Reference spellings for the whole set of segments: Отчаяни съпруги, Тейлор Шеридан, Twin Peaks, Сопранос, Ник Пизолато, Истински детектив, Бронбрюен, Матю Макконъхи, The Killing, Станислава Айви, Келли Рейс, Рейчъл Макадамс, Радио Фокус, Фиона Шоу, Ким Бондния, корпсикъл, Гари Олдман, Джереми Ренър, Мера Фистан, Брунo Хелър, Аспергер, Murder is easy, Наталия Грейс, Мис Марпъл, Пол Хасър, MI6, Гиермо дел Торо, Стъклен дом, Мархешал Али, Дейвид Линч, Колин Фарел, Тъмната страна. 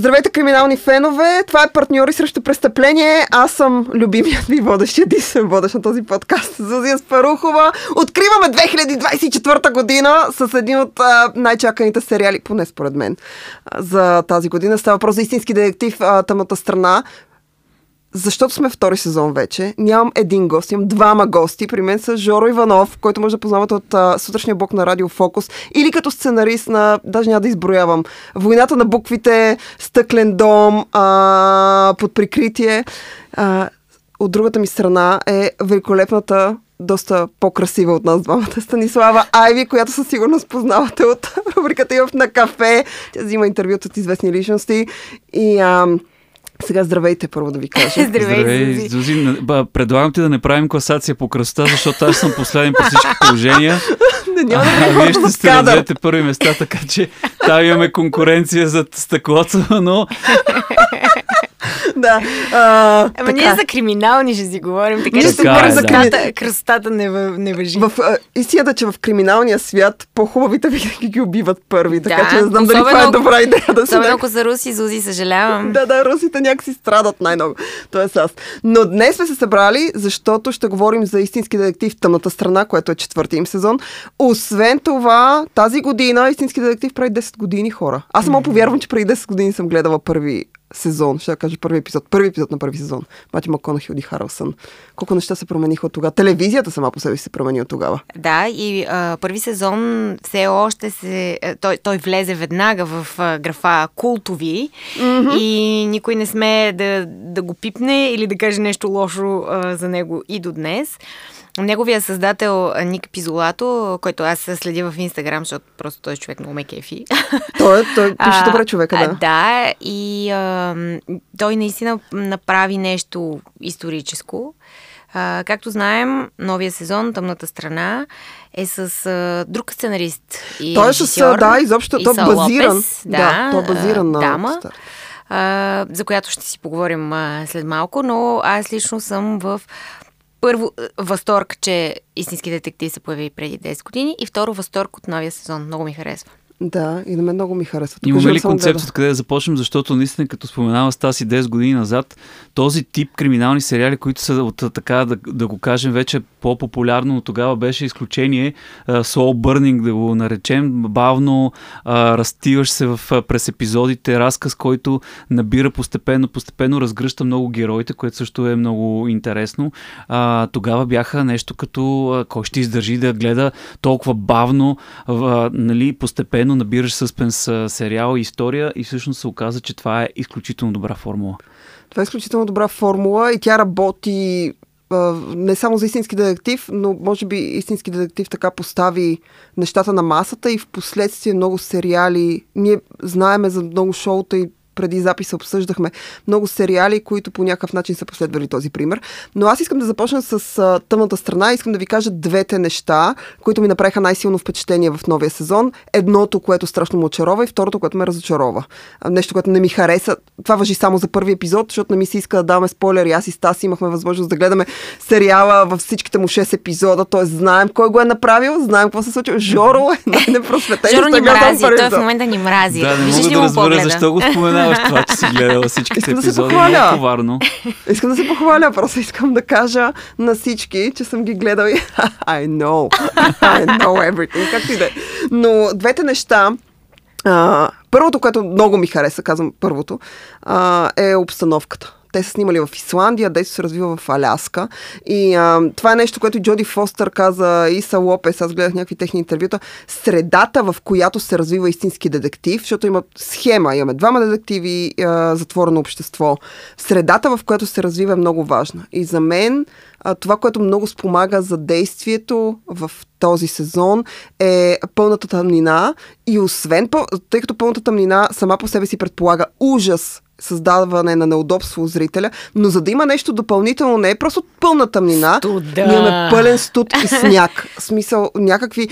Здравейте, криминални фенове! Това е Партньори срещу престъпление. Аз съм любимият ви водещ, водещ на този подкаст, Озия Спарухова. Откриваме 2024 година с един от най-чаканите сериали, поне според мен, за тази година. Става въпрос за Истински детектив, Тъмната страна. Защото сме втори сезон вече, нямам един гост, имам двама гости. При мен са Жоро Иванов, който може да познавате от сутрешния блок на Радио Фокус, или като сценарист на, даже няма да изброявам, Войната на буквите, Стъклен дом, Под прикритие. От другата ми страна е великолепната, доста по-красива от нас двамата, Станислава Айви, която със сигурност познавате от рубриката и на кафе. Тя взима интервюта от известни личности и... Сега здравейте, първо да ви кажа. Здравей, Зузи. Предлагам ти да не правим класация по кръста, защото аз съм последен по всички положения. А вие ще сте на двете първи места, така че там имаме конкуренция за стъклото, но... Да. Ама ние за криминални ще си говорим, така че за кръстата не въжи. Истината, че в криминалния свят по-хубавите винаги ги убиват първи, така че не знам дали това е добра идея. Особено ако за руси, Зузи, съжалявам. Да, русите някакси страдат най-много. Тоест аз. Но днес сме се събрали, защото ще говорим за Истински детектив Тъмната страна, което е четвърти им сезон. Освен това, тази година Истински детектив прави 10 години, хора. Аз само повярвам, че преди 10 години съм гледала първи сезон, ще да кажа първи епизод на първи сезон. Матю Макконъхи и Харлсън. Колко неща се промениха от тогава. Телевизията сама по себе си се промени от тогава. Да, и първи сезон все още се... Той влезе веднага в графа култови и никой не смее да го пипне или да каже нещо лошо за него и до днес. Неговия създател Ник Пизолато, който аз следя в Инстаграм, защото просто този човек много ме кефи. Той пише добре човека, да. Да, и той наистина направи нещо историческо. Както знаем, новия сезон, Тъмната страна, е с друг сценарист и режисьор. Иса Лопес, базиран на дама. За която ще си поговорим след малко, но аз лично съм в... Първо, възторг, че Истински детектив се появи преди 10 години и второ, възторг от новия сезон. Много ми харесва. Да, и на мен много ми харесва. Имаме ли концепция откъде да започнем, защото наистина, като споменава Стаси 10 години назад, този тип криминални сериали, които са от така, да го кажем, вече по-популярно от тогава беше изключение, slow burning, да го наречем, бавно разтиваш се през епизодите, разказ, който набира постепенно разгръща много героите, което също е много интересно. Тогава бяха нещо като кой ще издържи да гледа толкова бавно, постепенно набираш съспенс сериал и история и всъщност се оказа, че това е изключително добра формула. Това е изключително добра формула и тя работи не само за Истински детектив, но може би Истински детектив така постави нещата на масата и в последствие много сериали. Ние знаеме за много шоута и преди записа обсъждахме много сериали, които по някакъв начин са последвали този пример. Но аз искам да започна с Тъмната страна. Искам да ви кажа двете неща, които ми направиха най-силно впечатление в новия сезон. Едното, което страшно ме очарова и второто, което ме разочарова. Нещо, което не ми хареса. Това важи само за първи епизод, защото не ми се иска да даваме спойлери. Аз и Стаси имахме възможност да гледаме сериала във всичките му 6 епизода. Тоест знаем кой го е направил, знаем какво се случва. Жоро е най-непросветен. Жоро ни мрази, той в момента ни мрази. Да, не мога да разбера защо го спомена. Това, че си гледала всичките епизоди. Много коварно. Искам да се похваля, просто искам да кажа на всички, че съм ги гледала и I know everything. Както и да е. Но двете неща, първото, което много ми хареса, казвам първото, е обстановката. Те са снимали в Исландия, действо се развива в Аляска. И това е нещо, което Джоди Фостър каза, Иса Лопес, аз гледах някакви техни интервюта. Средата, в която се развива Истински детектив, защото има схема, имаме двама детективи, затворено общество. Средата, в която се развива, е много важна. И за мен това, което много спомага за действието в този сезон, е пълната тъмнина. И освен, тъй като пълната тъмнина сама по себе си предполага ужас, създаване на неудобство у зрителя, но за да има нещо допълнително, не е просто пълна тъмнина, имаме пълен студ и сняг. В смисъл, някакви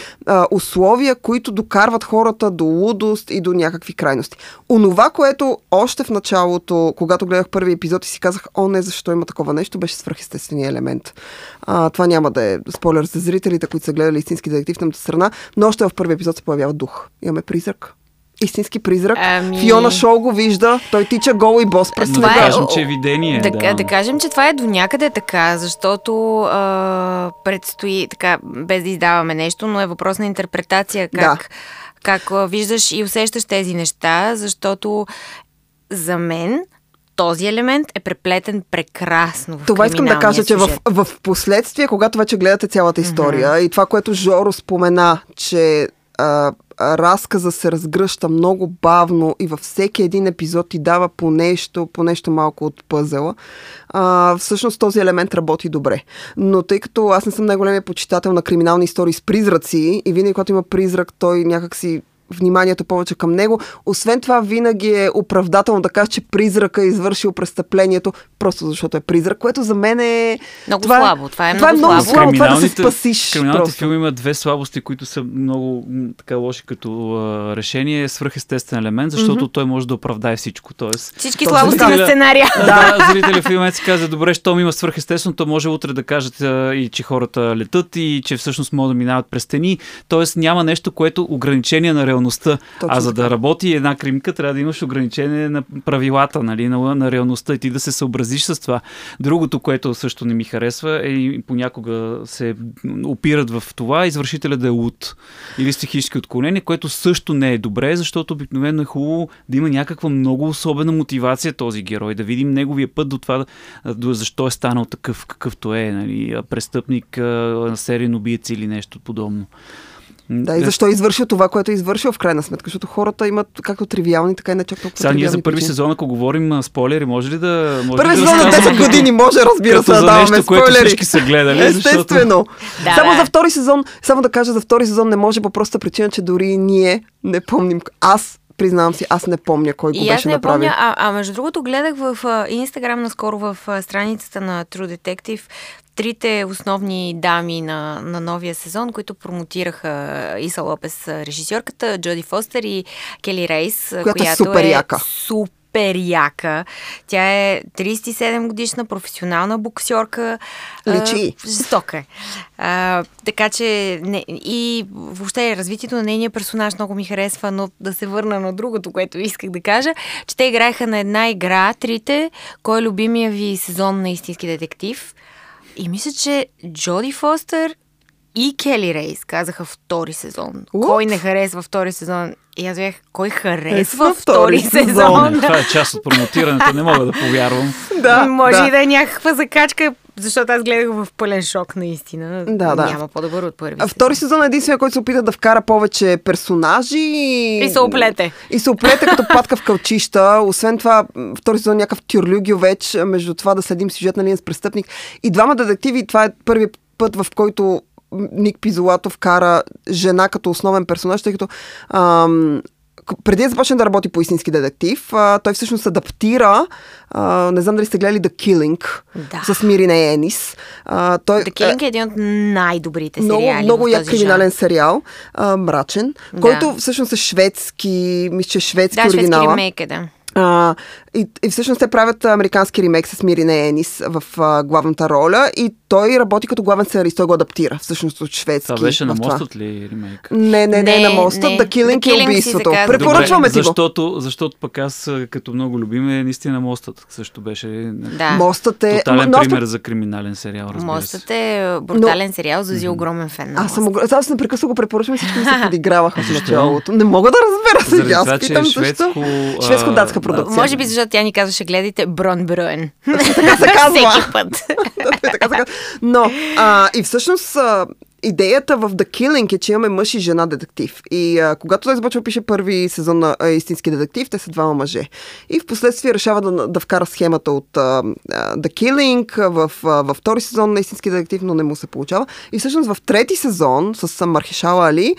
условия, които докарват хората до лудост и до някакви крайности. Онова, което още в началото, когато гледах първи епизод и си казах, не, защо има такова нещо, беше свръхестествения елемент. Това няма да е спойлер за зрителите, които са гледали Истински детектив Тъмната страна, но още в първи епизод се появява дух. Имаме призрак. истински призрак. Фиона Шоу го вижда, той тича гол и бос през това. Да кажем, че е видение. Да кажем, че това е до някъде така, защото предстои, така, без да издаваме нещо, но е въпрос на интерпретация как виждаш и усещаш тези неща, защото за мен този елемент е преплетен прекрасно в това искам да кажа, сюжет. Че в последствие, когато вече гледате цялата история и това, което Жоро спомена, че разказа се разгръща много бавно и във всеки един епизод ти дава по нещо малко от пъзела. Всъщност този елемент работи добре. Но тъй като аз не съм най-големия почитател на криминални истории с призраци и винаги, когато има призрак, той някакси вниманието повече към него. Освен това, винаги е оправдателно да кажа, че призрака е извършил престъплението, просто защото е призрак, което за мен е... Това е много слабо. Това да се спасиш. Криминалните филми имат две слабости, които са много така лоши като решение. Е свръхестествен елемент, защото той може да оправдае всичко. Тоест, всички слабости на сценария. Да, зрителя в филмец си каза, добре, щом има свръхестествено, то може утре да кажат и че хората летат и че всъщност могат да минават през стени. Тоест няма нещо, което ограничение на реалността. Точно. А за да работи една кримка, трябва да имаш ограничение на правилата, нали, на реалността и ти да се съобразиш с това. Другото, което също не ми харесва, е и понякога се опират в това извършителя да е луд или психически отклонение, което също не е добре, защото обикновено е хубаво да има някаква много особена мотивация този герой, да видим неговия път до това, до защо е станал такъв, какъвто е, нали, престъпник, сериен убиец или нещо подобно. Да, и защо извършил това, което е извършил в крайна сметка, защото хората имат както тривиални, така и не чак толкова тривиални. Сега ние за първи сезон, ако говорим спойлери, може ли да... Първи сезон на 10 години може, разбира се, да даваме спойлери. Като за нещо, което всички са гледали. Естествено. Защото... Само за втори сезон, само да кажа, за втори сезон не може по проста причина, че дори ние не помним. Признавам си, аз не помня кой го беше направил. И аз не помня, между другото гледах в Инстаграм наскоро в страницата на True Detective трите основни дами на новия сезон, които промотираха Иса Лопес, режисьорката, Джоди Фостър и Кели Рейс, която е супер яка. Тя е 37 годишна професионална боксьорка. Личи. Жестока. Така че и въобще развитието на нейния персонаж много ми харесва, но да се върна на другото, което исках да кажа, че те играеха на една игра, трите, кой е любимия ви сезон на Истински детектив. И мисля, че Джоди Фостър и Кели Рейс казаха втори сезон. Кой не харесва втори сезон? И аз бях, кой харесва втори сезон? Това е част от промотирането, не мога да повярвам. Може и да е някаква закачка, защото аз гледах в пълен шок, наистина. Няма по-добър от първи сезон. Втори сезон е единствения, който се опита да вкара повече персонажи. И се оплете. И се оплете като патка в кълчища. Освен това, втори сезон някакъв тюрлюгио вече, между това да следим сюжетна линия с престъпник. И двама детективи, това е първият път, в който Ник Пизолато вкара жена като основен персонаж, тъй като преди да започне да работи по Истински детектив, той всъщност адаптира, не знам дали сте гледали The Killing с Мирей Енис. The Killing е един от най-добрите сериали. Много як криминален сериал, мрачен, който всъщност е шведски, мисля, шведски оригинал. Да, шведски ремейк е, да. И всъщност те правят американски ремейк с Мирей Енис в главната роля и той работи като главен сценарист, той го адаптира всъщност от шведски. Това беше на мостът ли ремейк? Не, на мостът, The Killing и убийството. Препоръчваме ти го. Защото пък аз като много любим е наистина мостът също беше тотален пример за криминален сериал, разбира се. Мостът е брутален сериал, Зози огромен фен на мостът. Аз непрекъсно го препоръчвам и всички ми се подиграваха в началото. Не мога да разбера сега, аз питам защо. Шведско-датска продукция. Може би защото тя ни казваше, гледайте Бронбрюен. Така се казва. Всеки път. Но и всъщност идеята в The Killing е, че имаме мъж и жена детектив. И когато той започва пише първи сезон на Истински детектив, те са двама мъже. И в последствие решава да вкара схемата от The Killing във втори сезон на Истински детектив, но не му се получава. И всъщност в трети сезон с Мархешал Али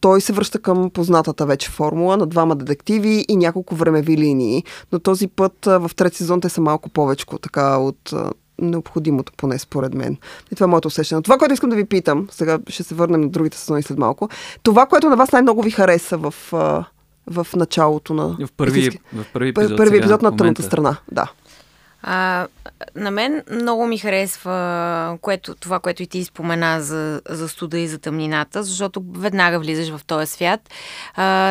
той се връща към познатата вече формула на двама детективи и няколко времеви линии. Но този път в трети сезон те са малко повечко така от... необходимото, поне според мен. И това е моето усещане. Това, което искам да ви питам, сега ще се върнем на другите сезони след малко, това, което на вас най-много ви хареса в началото на... В първи епизод на Тъмната страна. Да. На мен много ми харесва това, което и ти спомена за студа и за тъмнината, защото веднага влизаш в този свят.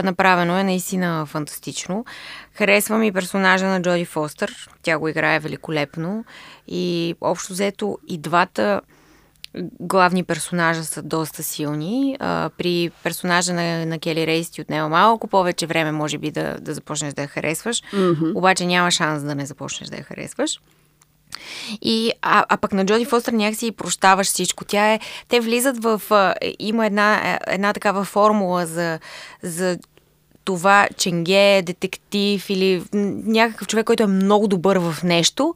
Направено е наистина фантастично. Харесва ми персонажа на Джоди Фостър. Тя го играе великолепно. И общо взето и двата главни персонажа са доста силни. При персонажа на Кели Рейс ти отнема малко повече време, може би, да започнеш да я харесваш. Mm-hmm. Обаче няма шанс да не започнеш да я харесваш. А пък на Джоди Фостър някакси прощаваш всичко. Те влизат в... Има една такава формула за това ченге, детектив или някакъв човек, който е много добър в нещо.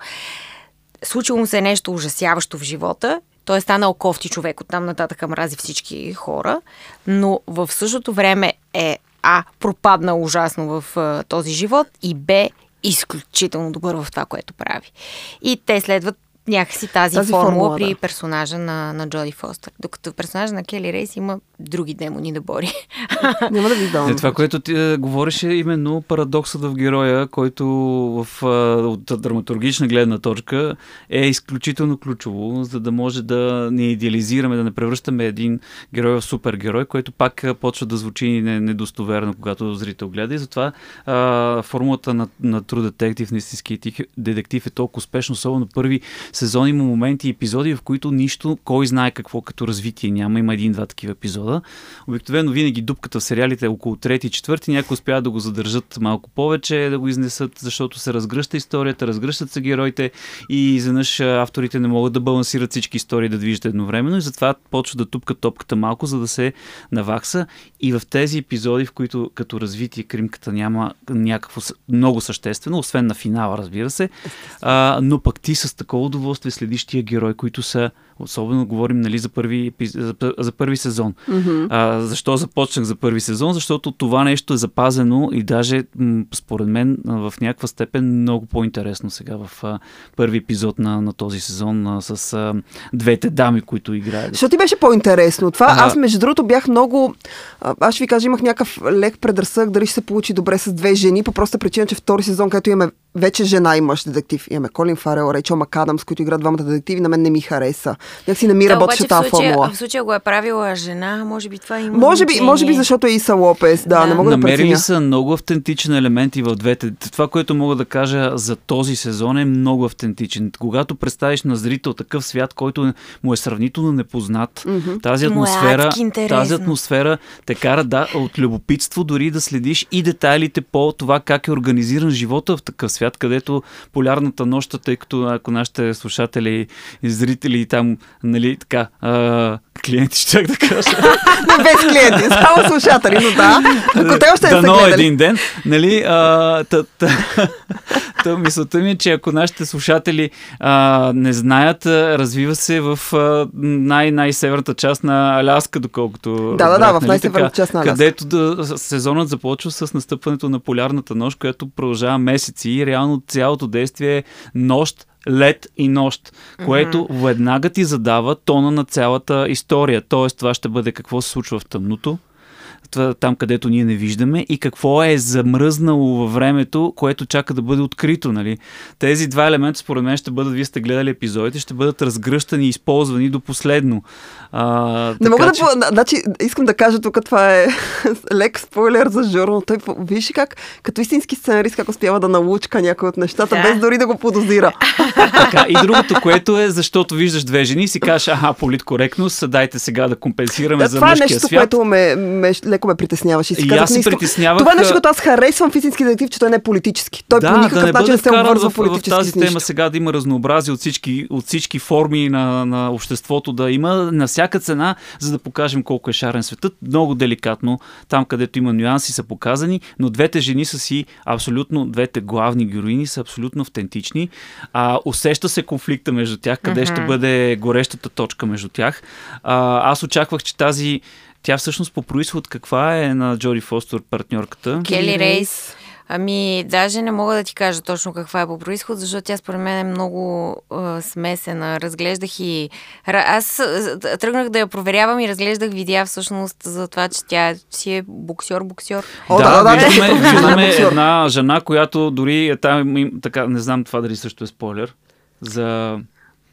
Случило му се нещо ужасяващо в живота. Той е станал кофти човек, оттам нататък мрази всички хора, но в същото време е пропаднал ужасно в този живот и б, изключително добър в това, което прави. И те следват някакси тази формула при персонажа на Джоди Фостър. Докато персонажа на Кели Рейс има други демони да бори. Няма да ви давам. Това, което ти говореше, е именно парадоксът в героя, който от драматургична гледна точка е изключително ключово, за да може да не идеализираме, да не превръщаме един герой в супергерой, който пак почва да звучи недостоверно, когато зрител гледа. И затова формулата на True Detective, на истински детектив е толкова успешно, особено първи сезон има моменти и епизоди, в които нищо, кой знае какво като развитие няма. Има един-два такива епизода. Обикновено винаги дупката в сериалите е около 3-4. Някои успяват да го задържат малко повече, да го изнесат, защото се разгръща историята, разгръщат се героите и изведнъж авторите не могат да балансират всички истории да движат едновременно и затова почва да тупка топката малко, за да се навакса. И в тези епизоди, в които като развитие кримката няма някакво много съществено, освен на финала, разбира се, но пък ти с такова удоволствие следиш тия герой, които са, особено говорим, нали, за първи сезон. Mm-hmm. Защо започнах за първи сезон? Защото това нещо е запазено и даже според мен в някаква степен много по-интересно сега в първи епизод на този сезон с двете дами, които играят. Защото ти беше по-интересно. Това аз между другото бях много... Аз ще ви кажа, имах някакъв лек предразсъдък дали ще се получи добре с две жени, по проста причина, че втори сезон, където имаме вече жена и мъж детектив. Имаме Колин Фарел, Рейчъл Макадамс, които играят двамата детективи, на мен не ми хареса. Някак си намира работеше тази формула. В случая го е правила жена, може би това има. Може би защото е Иса Лопес, да, не мога да преценя. Намерили са много автентични елементи в двете. Това, което мога да кажа за този сезон, е много автентичен. Когато представиш на зрител такъв свят, който му е сравнително непознат, mm-hmm. тази атмосфера те кара от любопитство дори да следиш и детайлите по това как е организиран живота в такъв свят, където полярната нощ, тъй като ако нашите слушатели и зрители там, нали, така, клиенти, ще чак да кажа. Не без клиенти, само слушатели, но да. Ако те още не са гледали. Един ден, нали, мисълта ми е, че ако нашите слушатели не знаят, развива се в най-северната част на Аляска, доколкото... Да, в най-северната част на Аляска. Където сезонът започва с настъпването на полярната нощ, която продължава месеци и реално цялото действие е нощ, лед и нощ, което mm-hmm. веднага ти задава тона на цялата история. Тоест, това ще бъде какво се случва в тъмното, там където ние не виждаме и какво е замръзнало във времето, което чака да бъде открито. Нали? Тези два елемента, според мен, ще бъдат, вие сте гледали епизодите, ще бъдат разгръщани и използвани до последно. Искам да кажа тук, това е лек спойлер за Жоро, но той виж как, като истински сценарист, как успява да налучка някои от нещата, без дори да го подозира. Така, и другото, което е, защото виждаш две жени и си кажеш, политкоректност, дайте сега да компенсираме за мъжкия свят. Това е нещо, което леко ме притесняваш. Това е нещо, което аз харесвам в истински детектив, че той не е политически. Той по никакъв начин не се обвързва политически. В тази тема сега да има разнообразие от всички форми на обществото, да има на всяка цена, за да покажем колко е шарен светът. Много деликатно, там където има нюанси са показани, но двете жени са си абсолютно, двете главни героини са абсолютно автентични. Усеща се конфликта между тях, къде ще бъде горещата точка между тях. Аз очаквах, че тя всъщност по произход каква е на Джоди Фостър партньорката? Кели Рейс. Ами, даже не мога да ти кажа точно каква е по происход, защото тя според мен е много смесена. Разглеждах и... Аз тръгнах да я проверявам и разглеждах видеа всъщност за това, че тя си е боксер. Виждаме една жена, която дори е там, така, не знам това дали също е спойлер, за...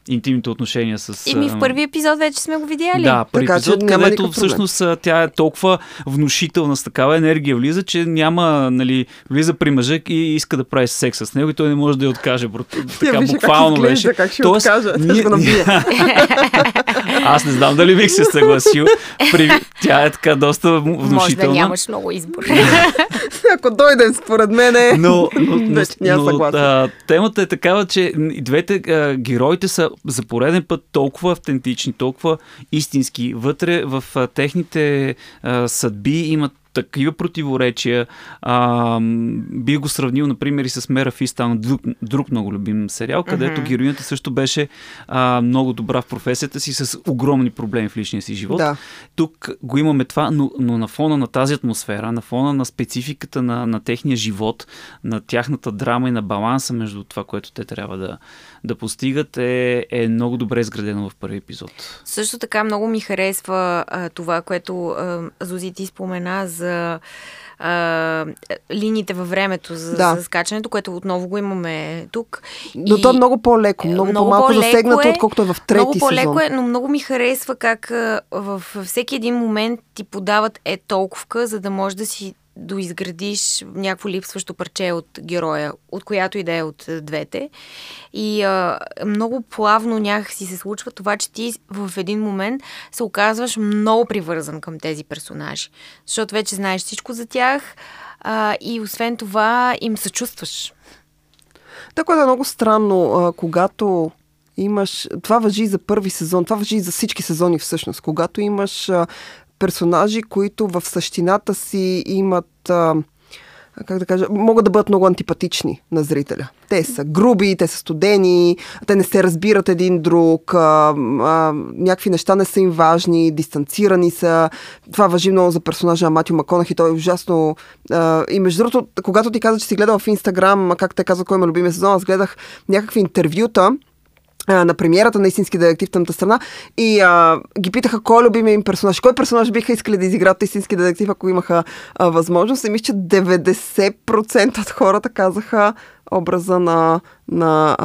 интимните отношения с... И ми в първи епизод вече сме го видяли. Да, първи епизод, където всъщност тя е толкова внушителна с такава енергия влиза, че няма, нали, влиза при мъжа и иска да прави секс с него и той не може да я откаже. Така буквално беше. Как ще откажа? Аз не знам дали бих се съгласил. Тя е така доста внушителна. Може да нямаш много избор. Ако дойдем според мене, вече няма съгласен. Темата е такава, че двете героите са за пореден път толкова автентични, толкова истински. Вътре в техните съдби имат такива противоречия. Би го сравнил, например, и с Мера Фистан, друг много любим сериал, където героинята също беше много добра в професията си, с огромни проблеми в личния си живот. Да. Тук го имаме това, но на фона на тази атмосфера, на фона на спецификата на техния живот, на тяхната драма и на баланса между това, което те трябва да постигат, е много добре изградено в първи епизод. Също така много ми харесва това, което Зузи ти спомена за линиите във времето за скачането, което отново го имаме тук. Но то е много по-леко, много по-малко засегнато, отколкото е в трети сезон. Много по-леко сезон. Но много ми харесва как във всеки един момент ти подават толковка, за да можеш да си доизградиш някакво липсващо парче от героя, от която и да е от двете. И много плавно някакси се случва това, че ти в един момент се оказваш много привързан към тези персонажи. Защото вече знаеш всичко за тях и освен това им съчувстваш. Така да е много странно, когато имаш... Това важи и за първи сезон, това важи и за всички сезони всъщност. Когато имаш... персонажи, които в същината си имат, как да кажа, могат да бъдат много антипатични на зрителя. Те са груби, те са студени, те не се разбират един друг, някакви неща не са им важни, дистанцирани са. Това важи много за персонажа на Матю Макконъхи, той е ужасно... И между другото, когато ти каза, че си гледал в Инстаграм, как те каза, кой ме любимия сезон, аз гледах някакви интервюта на премиерата на Истински детектив Тъмната страна и ги питаха кой е любимия им персонаж. Кой персонаж биха искали да изиграят Истински детектив, ако имаха възможност. И мисля, че 90% от хората казаха образа на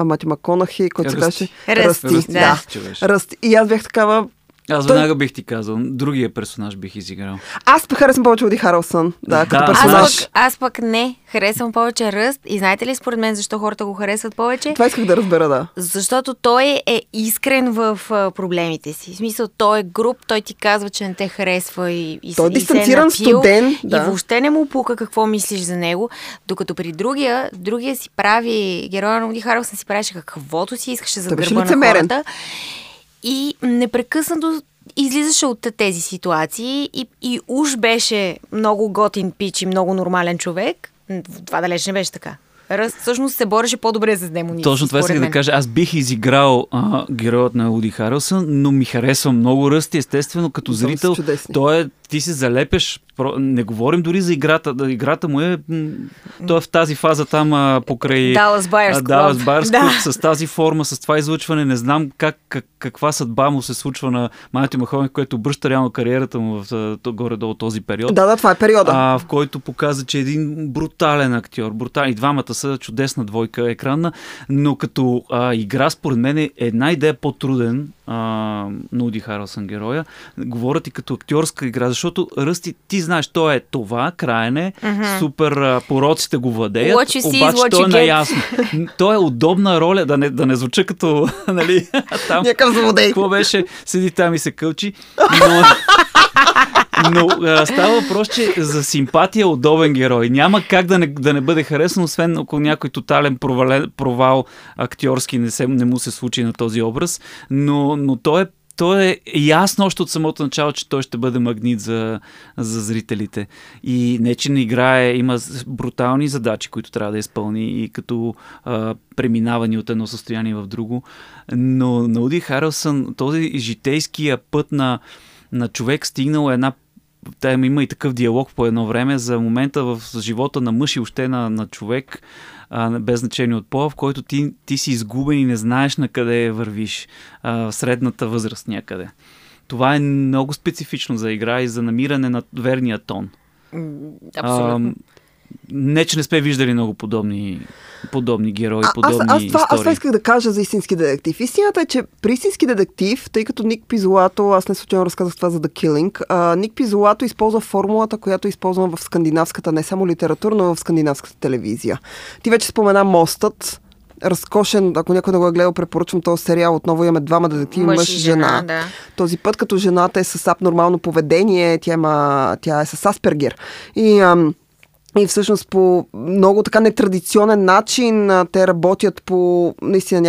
Матю Макконъхи, който се казваше Ръсти. Да. Ръсти. И аз бях такава... Аз веднага бих ти казал, другия персонаж бих изиграл. Аз пък харесвам повече Уди Харлсън, като персонаж. Аз пък не. Харесвам повече Ръст и знаете ли според мен защо хората го харесват повече? Това исках да разбера, да. Защото той е искрен в проблемите си. В смисъл, той е груб, той ти казва, че не те харесва и той е дистанциран, се е напил, студен. Да. И въобще не му пука какво мислиш за него. Докато при другия си прави, героя на Уди Харлсън си правеше каквото си искаше за гърба на хората. И непрекъснато излизаше от тези ситуации и уж беше много готин пич и много нормален човек. Това далеч не беше така. Ръст всъщност се бореше по-добре с демони. Точно това искам да кажа. Аз бих изиграл героят на Уди Харлсън, но ми харесва много Ръст. Естествено, като зрител, той е... Ти се залепеш, не говорим дори за играта. Играта му е... Той е в тази фаза там покрай... Далас Байерс Клуб. С тази форма, с това излъчване. Не знам каква съдба му се случва на Матю Макконъхи, което обръща реално кариерата му в горе-долу този период. Да, това е периода. В който показа, че е един брутален актьор. И двамата са чудесна двойка екранна, но като игра, според мен е една идея по-труден на Уди Харлсън героя. Говорят и като актьорска игра, защото Ръсти, ти знаеш, той е това, краене, супер пороците го владеят, обаче той е наясно. Той е удобна роля, да не звуча като, нали, там, някакъв злодей. Какво беше, седи там и се кълчи, но става въпрос, че за симпатия удобен герой. Няма как да не бъде харесано, освен ако някой тотален провал актьорски не му се случи на този образ, но той е... То е ясно още от самото начало, че той ще бъде магнит за зрителите. И не, че не играе, има брутални задачи, които трябва да изпълни и като преминавани от едно състояние в друго. Но на Уди Харлсън този житейския път на човек стигнал една там има и такъв диалог по едно време за момента в живота на мъж и още на човек, без значение от пола, в който ти си изгубен и не знаеш на къде вървиш, средната възраст някъде. Това е много специфично за игра и за намиране на верния тон. Абсолютно. Не, че не сме виждали много подобни герои, подобни истории. Аз това исках да кажа за истински детектив. Истината е, че при истински детектив, тъй като Ник Пизолато, аз не случайно разказах това за The Killing, Ник Пизолато използва формулата, която използвам в скандинавската, не само литература, но в скандинавската телевизия. Ти вече спомена Мостът. Разкошен, ако някой не го е гледал, препоръчвам този сериал. Отново имаме двама детективи, мъж и жена. Да. Този път, като жената е с абнормално поведение, тя е с Аспергер. И всъщност по много така нетрадиционен начин те работят по наистина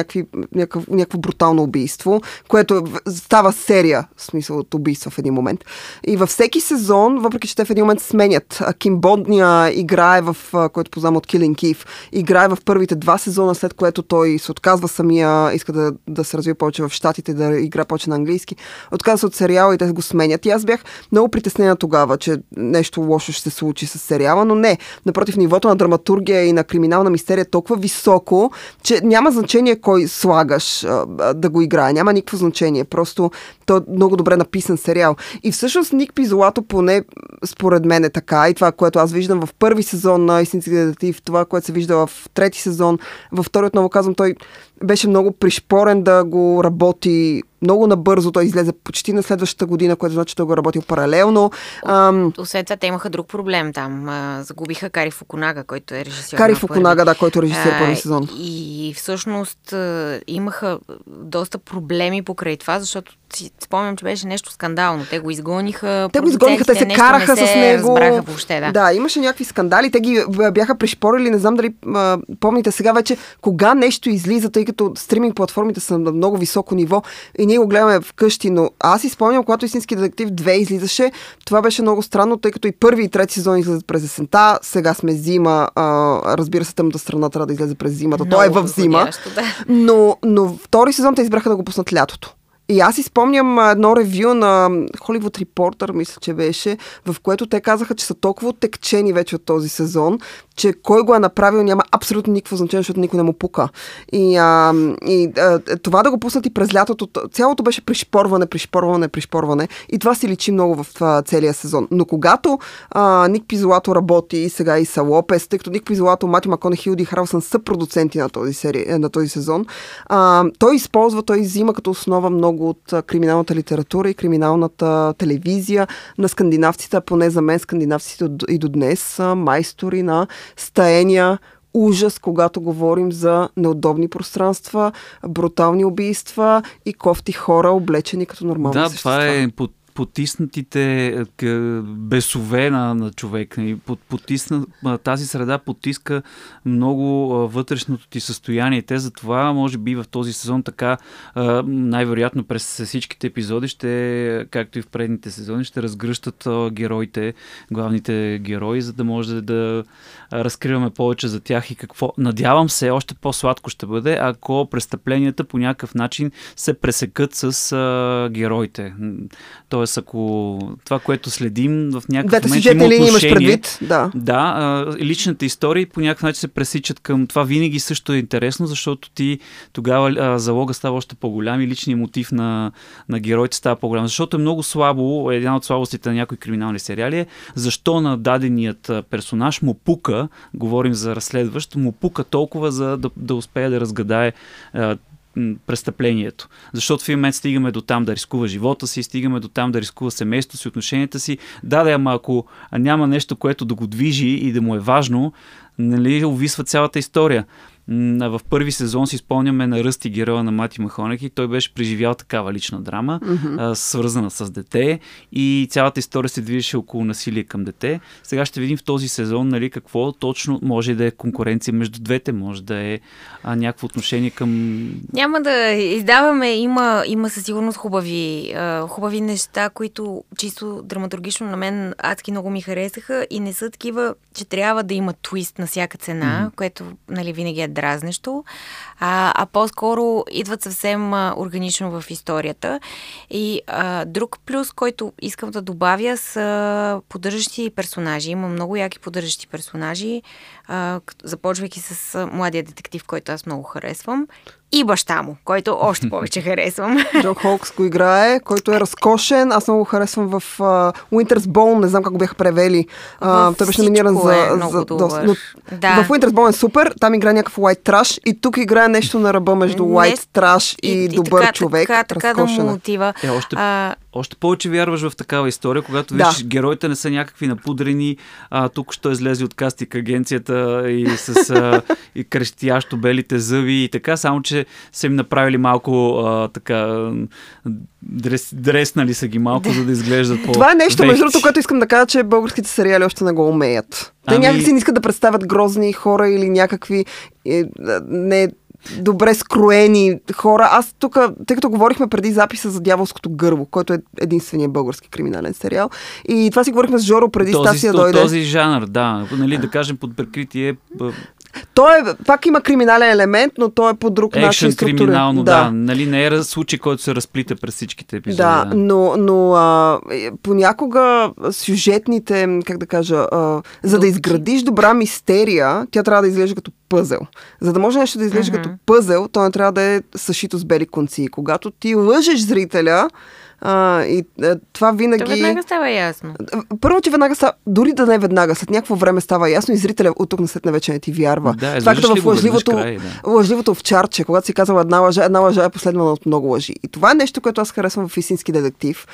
някакво брутално убийство, което става серия, в смисъл от убийство в един момент. И във всеки сезон, въпреки че те в един момент сменят, Ким Бондния играе в, който познавам от Killing Eve, играе в първите 2 сезона, след което той се отказва самия, иска да се развива повече в щатите, да игра повече на английски. Отказва се от сериала и те го сменят. И аз бях много притеснена тогава, че нещо лошо ще се случи с сериала, но не. Напротив, нивото на драматургия и на криминална мистерия е толкова високо, че няма значение кой слагаш да го играе. Няма никакво значение. Просто той е много добре написан сериал. И всъщност Ник Пизолато, поне според мен е така. И това, което аз виждам в първи сезон на Истински детектив, това, което се вижда в 3-ти сезон, във 2-ри отново казвам, той беше много пришпорен да го работи много набързо. Той излезе почти на следващата година, което значи, че той го работил паралелно. Освен това, те имаха друг проблем там. Загубиха Кари Фукунага, който е режисьор. Кари Фукунага, да, който е режисьор първи сезон. И всъщност имаха доста проблеми покрай това, защото си спомням, че беше нещо скандално. Те го изгониха. Те се караха с него. Разбраха въобще, да, имаше някакви скандали. Те ги бяха пришпорили. Не знам дали помните сега вече, кога нещо излиза, тъй като стриминг платформите са на много високо ниво и ние го гледаме вкъщи, но аз си спомням, когато Истински детектив 2 излизаше, това беше много странно, тъй като и първи и трети сезон излизат през есента, сега сме зима, разбира се, Тъмната страна трябва да излезе през зимата, то е в зима, но втори сезон те избраха да го пуснат лятото. И аз си спомням едно ревю на Hollywood Reporter, мисля, че беше, в което те казаха, че са толкова оттекчени вече от този сезон, че кой го е направил няма абсолютно никакво значение, защото никой не му пука. И това да го пуснат и през лятото, цялото беше пришпорване. И това си личи много в целия сезон. Но когато Ник Пизолато работи и сега Иса Лопес, тъй като Ник Пизолато, Матю Макконъхи и Харлсън са продуценти на този сезон, той взима като основа много от криминалната литература и криминалната телевизия на скандинавците, поне за мен скандинавците и до днес са майстори на стаения ужас, когато говорим за неудобни пространства, брутални убийства и кофти хора, облечени като нормални същества. Да, това е потиснатите бесове на човек. Тази среда потиска много вътрешното ти състояние. Те затова, може би, в този сезон така, най-вероятно през всичките епизоди, както и в предните сезони, ще разгръщат героите, главните герои, за да може да разкриваме повече за тях и какво. Надявам се, още по-сладко ще бъде, ако престъпленията по някакъв начин се пресекат с героите. Тоест, ако това, което следим в някакъв момент има отношение, личната история по някакъв начин се пресичат към това. Винаги също е интересно, защото ти тогава залога става още по-голям и личният мотив на героите става по-голям. Защото е много слабо, една от слабостите на някои криминални сериали е, защо на даденият персонаж му пука, говорим за разследващ, му пука толкова, за да успее да разгадае престъплението. Защото в един момент стигаме до там да рискува живота си, стигаме до там да рискува семейството си, отношенията си. Ама ако няма нещо, което да го движи и да му е важно, нали, увисва цялата история. В първи сезон си спомняме на Ръсти, героя на Матю Макконъхи. Той беше преживял такава лична драма, свързана с дете, и цялата история се движеше около насилие към дете. Сега ще видим в този сезон, нали, какво точно може да е конкуренция между двете, може да е някакво отношение към... Няма да издаваме, има със сигурност хубави неща, които чисто драматургично на мен адски много ми харесаха и не са такива че трябва да има твист на всяка цена, което, нали, винаги е дразнещо, а по-скоро идват съвсем органично в историята. И друг плюс, който искам да добавя, са поддържащи персонажи. Има много яки поддържащи персонажи, започвайки с младия детектив, който аз много харесвам, и баща му, който още повече харесвам. Джо Холкс го играе, който е разкошен. Аз много харесвам в Winter's Bone, не знам как го бяха превели. Той беше номиниран за доста. Да. В Winter's Bone е супер, там играе някакъв white trash и тук играе нещо на ръба между white trash и добър така, човек. Така да му отива. Още повече вярваш в такава история, когато виж, героите не са някакви напудрени, тук ще излезе от кастинг агенцията и с и крещящо белите зъби и така, само че са им направили малко така, дреснали са ги малко, за да изглеждат по-вехти. Това е нещо, между другото, което искам да кажа, че българските сериали още не го умеят. Те някакси не искат да представят грозни хора или някакви не добре скроени хора. Аз тук, тъй като говорихме преди записа за Дяволското гърло, който е единственият български криминален сериал. И това си говорихме с Жоро преди Стасия дойде. Този жанр, да. Нали, да кажем, под прикритие. Той пак има криминален елемент, но той е по друг начин структурен. Криминално, да. Нали, не е случай, който се разплита през всичките епизоди. Да, но понякога сюжетните, как да кажа, за да изградиш добра мистерия, тя трябва да изглежда като пъзел. За да може нещо да изглежда като пъзел, то не трябва да е съшито с бели конци. Когато ти лъжеш зрителя, това винаги... То веднага става ясно. Първо, че веднага става... Дори да не веднага, след някакво време става ясно и зрителя от тук на след вече не ти вярва. Да, това като в лъжливото овчарче, когато си казала една лъжа е последвана от много лъжи. И това е нещо, което аз харесвам в Истински детектив.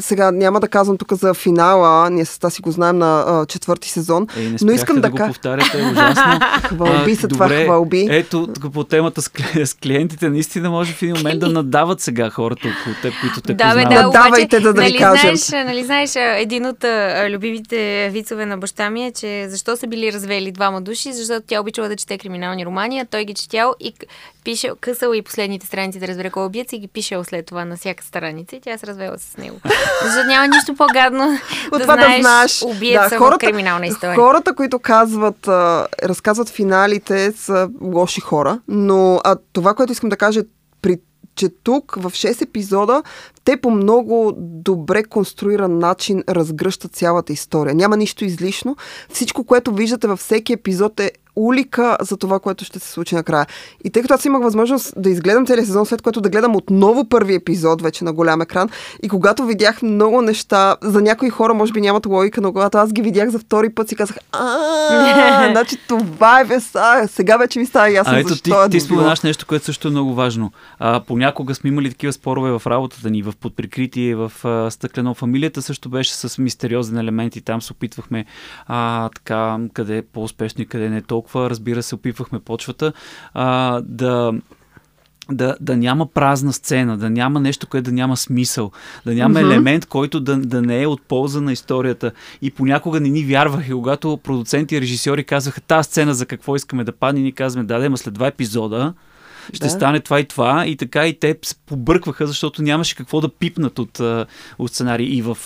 Сега няма да казвам тук за финала, ние с тази си го знаем на четвърти сезон, но искам да го повтаряте, ужасно. Хвалби са това, хвалби. Ето, по темата с клиентите, наистина може в един момент да надават сега хората около теб, които те познават. Надавайте, да ни кажем. Нали знаеш, един от любимите вицове на баща ми е, че защо са били развели двама души, защото тя обичала да чете криминални романи, а той ги четял и пише, късал и последните страници да разбере кой убиец и ги пише след това на всяка страница и тя се развела с него. Защото няма нищо по-гадно да знаеш убиеца в криминална история. Хората, които разказват финалите, са лоши хора, но това, което искам да кажа, че тук в 6 епизода те по много добре конструиран начин разгръщат цялата история. Няма нищо излишно. Всичко, което виждате във всеки епизод е улика за това, което ще се случи накрая. И тъй като аз имах възможност да изгледам целия сезон, след което да гледам отново първи епизод вече на голям екран, и когато видях много неща, за някои хора може би нямат логика, но когато аз ги видях за втори път си казах, значи това е веса, сега вече ми става ясно защо е. Ти споменаш нещо, което също е много важно. Понякога сме имали такива спорове в работата ни, в Под прикритие, в Стъклено. Фамилията също беше с мистериозен елемент и там се опитвахме така, къде е по-успешно и къде не е толкова. Разбира се, опитвахме почвата, да няма празна сцена, да няма нещо, което да няма смисъл, да няма елемент, който да не е от полза на историята. И понякога не ни вярваха, когато продуценти и режисьори казваха, тази сцена за какво искаме да падне, ни казваме, да, след 2 епизода ще стане това и това, и така и те побъркваха, защото нямаше какво да пипнат от сценарий. И в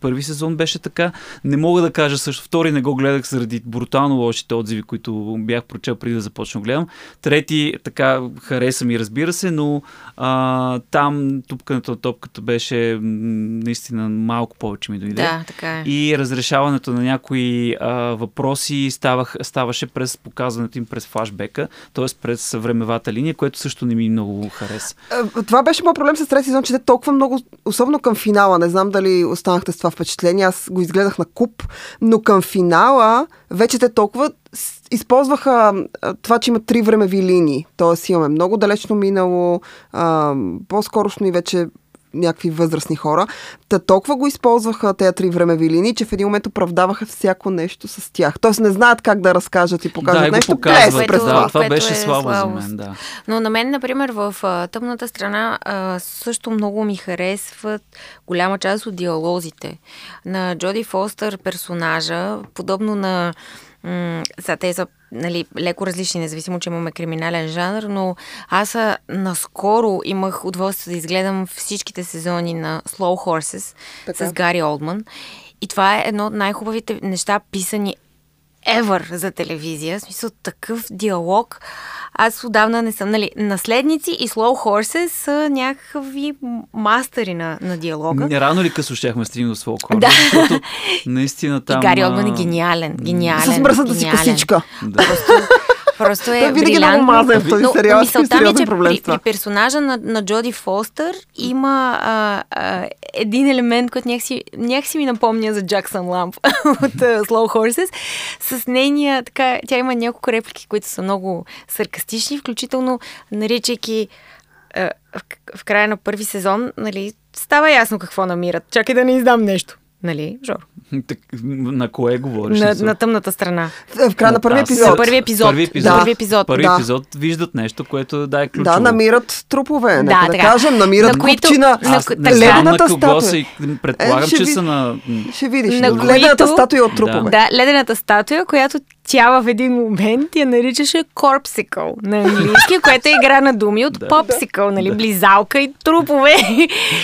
първи сезон беше така. Не мога да кажа също. Втори не го гледах заради брутално лошите отзиви, които бях прочел преди да започна гледам. Трети така хареса ми, разбира се, но там тупкането на топката беше наистина малко повече ми дойде. Да, така е. И разрешаването на някои въпроси ставаше през показването им през флашбека, т.е. през времевата линия, което също не ми много хареса. Това беше моят проблем с трети сезон, че те толкова много, особено към финала, не знам дали останахте с това впечатление, аз го изгледах на куп, но към финала вече те толкова използваха това, че има 3 времеви линии. Тоест имаме много далечно минало, по-скорошно и вече някакви възрастни хора. Та толкова го използваха тези 3 времеви линии, че в един момент оправдаваха всяко нещо с тях. Тоест не знаят как да разкажат и покажат нещо. Това беше слабо за мен. Да. Но на мен, например, в Тъмната страна също много ми харесват голяма част от диалозите. На Джоди Фостър персонажа, подобно на те са, нали, леко различни, независимо, че имаме криминален жанр, но аз наскоро имах удоволствие да изгледам всичките сезони на Slow Horses с Гари Олдман. И това е едно от най-хубавите неща, писани ever за телевизия. В смисъл, такъв диалог. Аз отдавна не съм, нали, Наследници и Slow Horses са някакви мастери на диалога. Рано ли късно щяхме стигнем до Slow Horses? Да. Защото наистина там... И Гари Олдман е гениален. С мръсната си косичка. Да. Просто е брилянтно. Но мисълта ми е, че при персонажа на Джоди Фостър има един елемент, който някакси ми напомня за Джаксън Ламп от Slow Horses. С нейния, така, тя има няколко реплики, които са много саркастични, включително наричайки в края на първи сезон, нали, става ясно какво намират. Чакай да не издам нещо. Нали, Жоро? На кое говориш? На тъмната страна. В края на първи епизод. Първи епизод виждат нещо, което да е ключово. Да, намират трупове. Да, да кажем, намират купчина. Ледената статуя. Предполагам, че са на... Ще видиш. Ледената статуя от трупове. Да, ледената статуя, която тя в един момент я наричаше корпсикъл на английски, което е игра на думи от попсикъл, нали, близалка и трупове.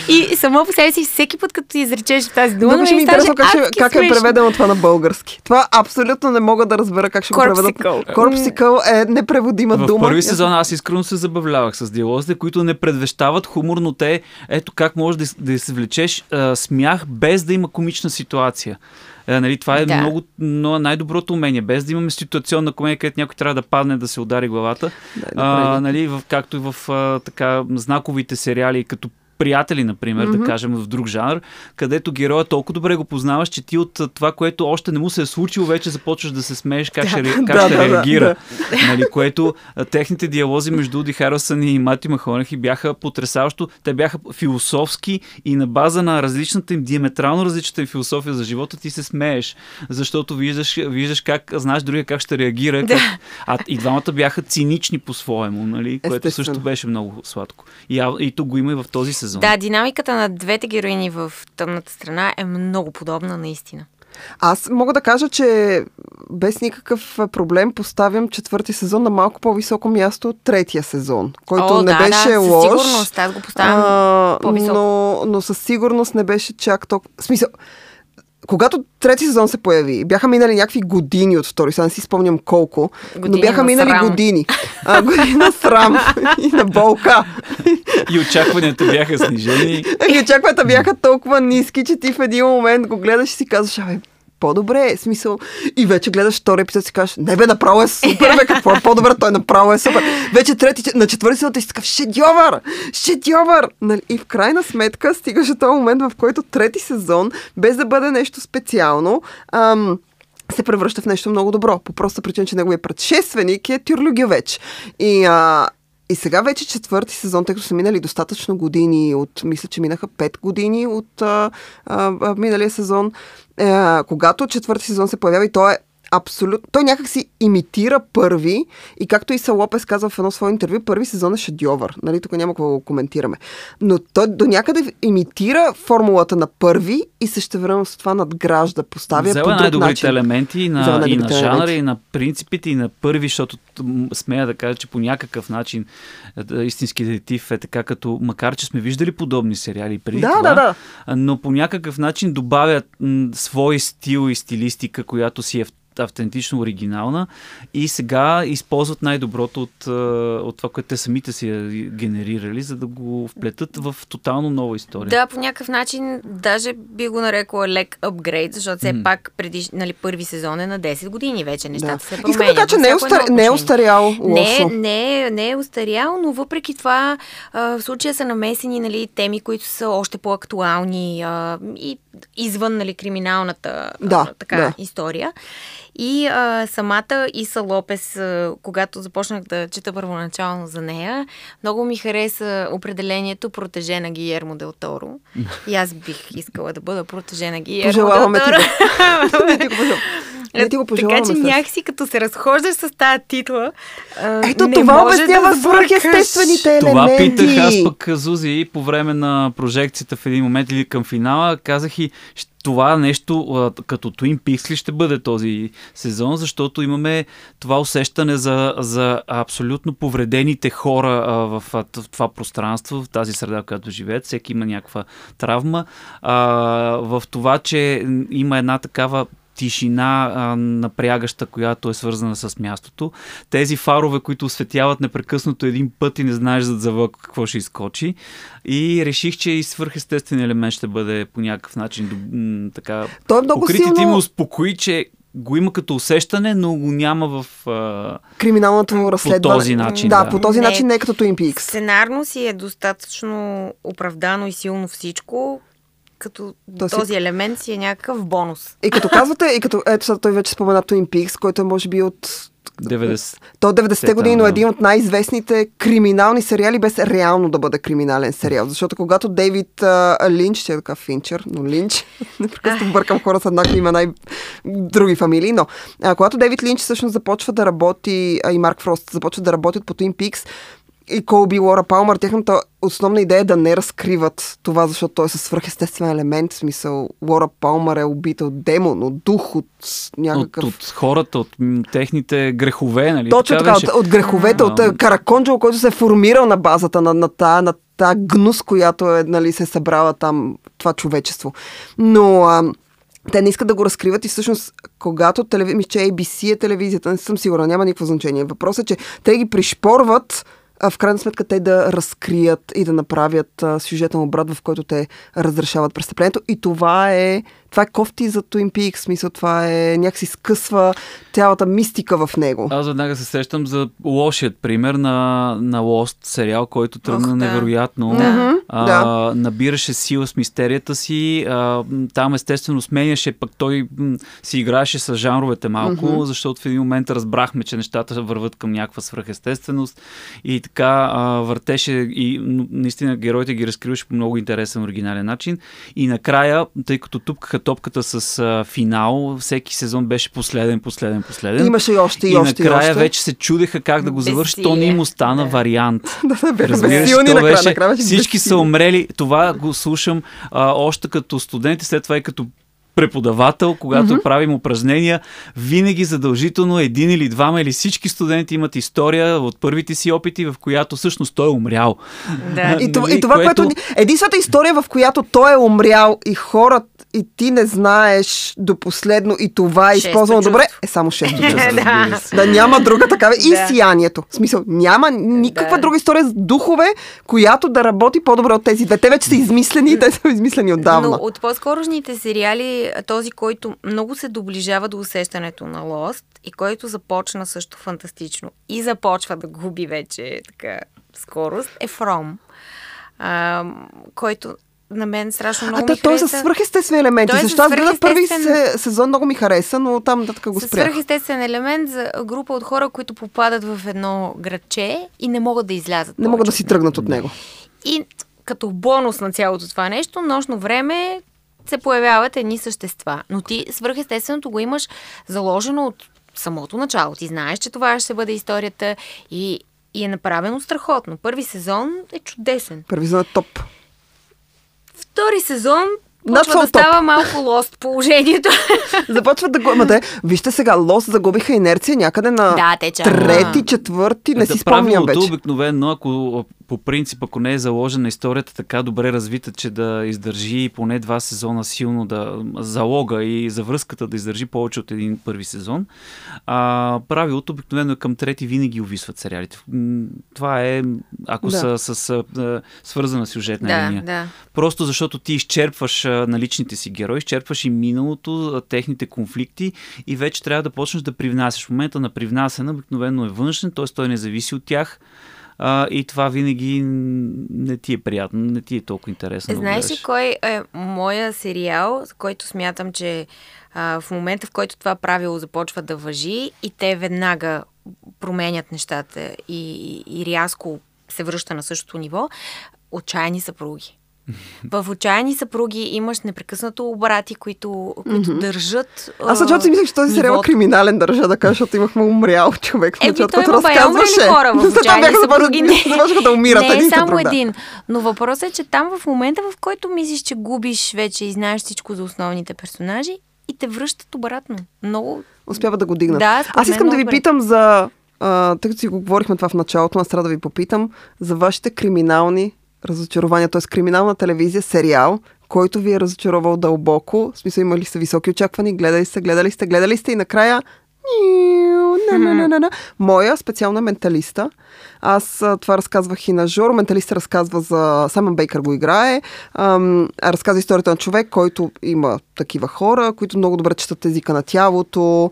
И само по себе си всеки път, като изречеш тази дума, ми интересно как е преведено това на български. Това абсолютно не мога да разбера как ще го преведат. Корпсикъл е непреводима дума. В първи сезон аз искрено се забавлявах с диалозите, които не предвещават хумор, но те ето как можеш да извлечеш смях без да има комична ситуация. Нали, това е много най-доброто умение. Без да имаме ситуационна комедия, където някой трябва да падне, да се удари главата. Нали, както и в така знаковите сериали, като Приятели, например, да кажем, в друг жанр, където героя толкова добре го познаваш, че ти от това, което още не му се е случило, вече започваш да се смееш как ще реагира. Нали, което техните диалози между Уди Харлсън и Матю Макконъхи бяха потресаващо. Те бяха философски и на база на различната им, диаметрално различната им философия за живота, ти се смееш, защото виждаш как, знаеш другия как ще реагира. И двамата бяха цинични по-своему, нали, което също беше много сладко. И тук го има и в този сезон. Да, динамиката на двете героини в тъмната страна е много подобна наистина. Аз мога да кажа, че без никакъв проблем поставям четвърти сезон на малко по-високо място от третия сезон, който не беше лош. Със сигурност, аз го поставям по-високо. Но със сигурност не беше чак толкова... В смисъл, когато трети сезон се появи, бяха минали някакви години от втори, сега не си спомням колко, но бяха минали години. Година срам и на болка. И очакванията бяха снижени. И очакванията бяха толкова ниски, че ти в един момент го гледаш и си казваш, абе, по-добре, смисъл. И вече гледаш втори епизод и си кажеш, не бе, направо е супер, бе, какво е по-добре, той направо е супер. Вече на четвърти сезон ти си такъв, шедьовър! Нали? И в крайна сметка стигаш до този момент, в който трети сезон, без да бъде нещо специално, се превръща в нещо много добро. По проста причина, че неговият предшественик е Тюрлю Гювеч. И сега вече четвърти сезон, тъй като са минали достатъчно години, мисля, че минаха 5 години от миналия сезон, когато четвърти сезон се появява и той е абсолютно... Той някак си имитира първи и както Иса Лопес казва в едно свое интервю, първи сезон е шедьовър. Нали, тук няма какво да го коментираме. Но той до някъде имитира формулата на първи и същевременно с това надгражда, поставя по друг начин. Взела най-добрите елементи на жанра, и на принципите, и на първи, защото смея да кажа, че по някакъв начин истински детектив е така, като макар, че сме виждали подобни сериали преди това, но по някакъв начин добавят свой стил и стилистика, която си е автентично оригинална и сега използват най-доброто от това, което те самите си генерирали, за да го вплетат в тотално нова история. Да, по някакъв начин даже би го нарекла лек апгрейд, защото все пак нали, първи сезон е на 10 години вече. Нещата се променят. Искам да кажа, че не е остарял лошо. Не е остарял, но въпреки това в случая са намесени, нали, теми, които са още по-актуални и извън, нали, криминалната история. И самата Иса Лопес, когато започнах да чета първоначално за нея, много ми хареса определението протеже на Гиермо дел Торо. И аз бих искала да бъда протеже на Гиермо дел Торо. Пожелаваме ти го. Не ти го пожелаваме. Така че някакси като се разхождаш с тази титла, ето не това обяснява свръхестествените елементи. Това питах аз пък Зузи по време на прожекцията в един момент или към финала. Казах и това нещо като Twin Peaks ли ще бъде този сезон, защото имаме това усещане за абсолютно повредените хора в това пространство, в тази среда, в която живеят. Всеки има някаква травма. В това, че има една такава тишина, напрягаща, която е свързана с мястото. Тези фарове, които осветяват непрекъснато един път и не знаеш зад завък какво ще изкочи. И реших, че и свърхестествен елемент ще бъде по някакъв начин така. Той е много покритите силно. Ти му успокои, че го има като усещане, но го няма в криминалното му разследване. По този начин. Да, по този начин не е като Twin Peaks. Сценарно си е достатъчно оправдано и силно всичко, като този елемент си е някакъв бонус. И като казвате, ето той вече спомена Twin Peaks, който е може би от 90-те години, но един от най-известните криминални сериали, без реално да бъде криминален сериал. Защото когато Дейвид Линч, ще е така Финчер, но Линч, непрекъсно бъркам хора с еднакви имена и други фамилии, но когато Дейвид Линч всъщност започва да работи, и Марк Фрост започват да работят по Twin Peaks, и Колби, Лора Палмър, тяхната основна идея е да не разкриват това, защото той е със свръхестествен елемент. В смисъл, Лора Палмър е убита от демон, от дух, от някакъв... От хората, от техните грехове, нали? Точно така, от греховете, от караконджол, който се е формирал на базата на тая гнус, която е, нали, се събрала там, това човечество. Но... те не искат да го разкриват и всъщност, когато ABC е телевизията, не съм сигурна, няма никакво значение. Въпросът е, че те ги пришпорват, в крайна сметка те да разкрият и да направят сюжетен обрат, в който те разрешават престъплението. И това е кофти за Twin Peaks, смисъл, това е някакси скъсва цялата мистика в него. Аз веднага се сещам за лошият пример на Lost сериал, който тръгна невероятно. Да. Набираше сила с мистерията си, там естествено сменяше, пък той си играеше с жанровете малко, защото в един момент разбрахме, че нещата върват към някаква свръхестественост и така въртеше и наистина героите ги разкриваше по много интересен, оригинален начин. И накрая, тъй като топката с финал, всеки сезон беше последен. Имаше и още, и още. И накрая вече се чудеха как да го завърши. То не им остана вариант. Всички са умрели. Това го слушам още като студент и след това и като преподавател, когато правим упражнения, винаги задължително един или двама или всички студенти имат история от първите си опити, в която всъщност той е умрял. Да. И това, което... Единствената история, в която той е умрял и хората, и ти не знаеш до последно, и това е използвано добре, е само 6-то. Да, няма друга такава. И сиянието. В смисъл, няма никаква друга история с духове, която да работи по-добре от тези две. Те вече са измислени и те са измислени отдавна. Но от по-скорошните сериали, този, който много се доближава до усещането на Lost и който започна също фантастично и започва да губи вече така скорост, е From. Който на мен страшно много ми хареса. Той са свръхестествени елементи. Защо аз гледах първи сезон, много ми хареса, но там така го спрях. Свръхестествен елемент за група от хора, които попадат в едно градче и не могат да излязат. Не могат да си тръгнат от него. И като бонус на цялото това нещо, нощно време се появяват едни същества. Но ти свръхестественото го имаш заложено от самото начало. Ти знаеш, че това ще бъде историята и е направено страхотно. Първи сезон е чудесен. Първи сезон е топ. Втори сезон почва да става малко Lost положението. Започват да го... Вижте сега, Lost загубиха инерция някъде на трети, четвърти, не си спомням вече. Правилото обикновено, ако по принцип, ако не е заложена историята така добре развита, че да издържи поне два сезона силно, да залога и завръзката да издържи повече от един първи сезон, правилото обикновено е към трети винаги увисват сериалите. Това е, ако са с свързана сюжетна линия. Да. Просто защото ти изчерпваш наличните си герои, изчерпваш и миналото, техните конфликти и вече трябва да почнеш да привнасяш. В момента на привнасяне обикновено е външен, т.е. той не зависи от тях. И това винаги не ти е приятно, не ти е толкова интересно. Знаеш ли кой е моя сериал, за който смятам, че в момента, в който това правило започва да важи и те веднага променят нещата и рязко се връща на същото ниво, Отчаяни съпруги. В Отчаяни съпруги имаш непрекъснато обрати, които държат. Аз също си мислех, че този сериал е криминален, държа да кажа, защото имахме умрял човек. Той бая умрели хора в Отчаяни съпруги. Не е само един. Но въпросът е, че там в момента, в който мислиш, че губиш вече и знаеш всичко за основните персонажи, и те връщат обратно. Много... Успява да го дигнат. Да, аз искам да ви питам за... тъй като си го говорихме това в началото, аз трябва да ви попитам за вашите криминални разочарования, т.е. криминална телевизия, сериал, който ви е разочаровал дълбоко. В смисъл, имали сте високи очаквания, гледали сте и накрая Моя специална Менталиста. Аз това разказвах и на Жоро. Менталиста разказва за... Саймън Бейкър го играе. Разказва историята на човек, който има такива хора, които много добре четат езика на тялото,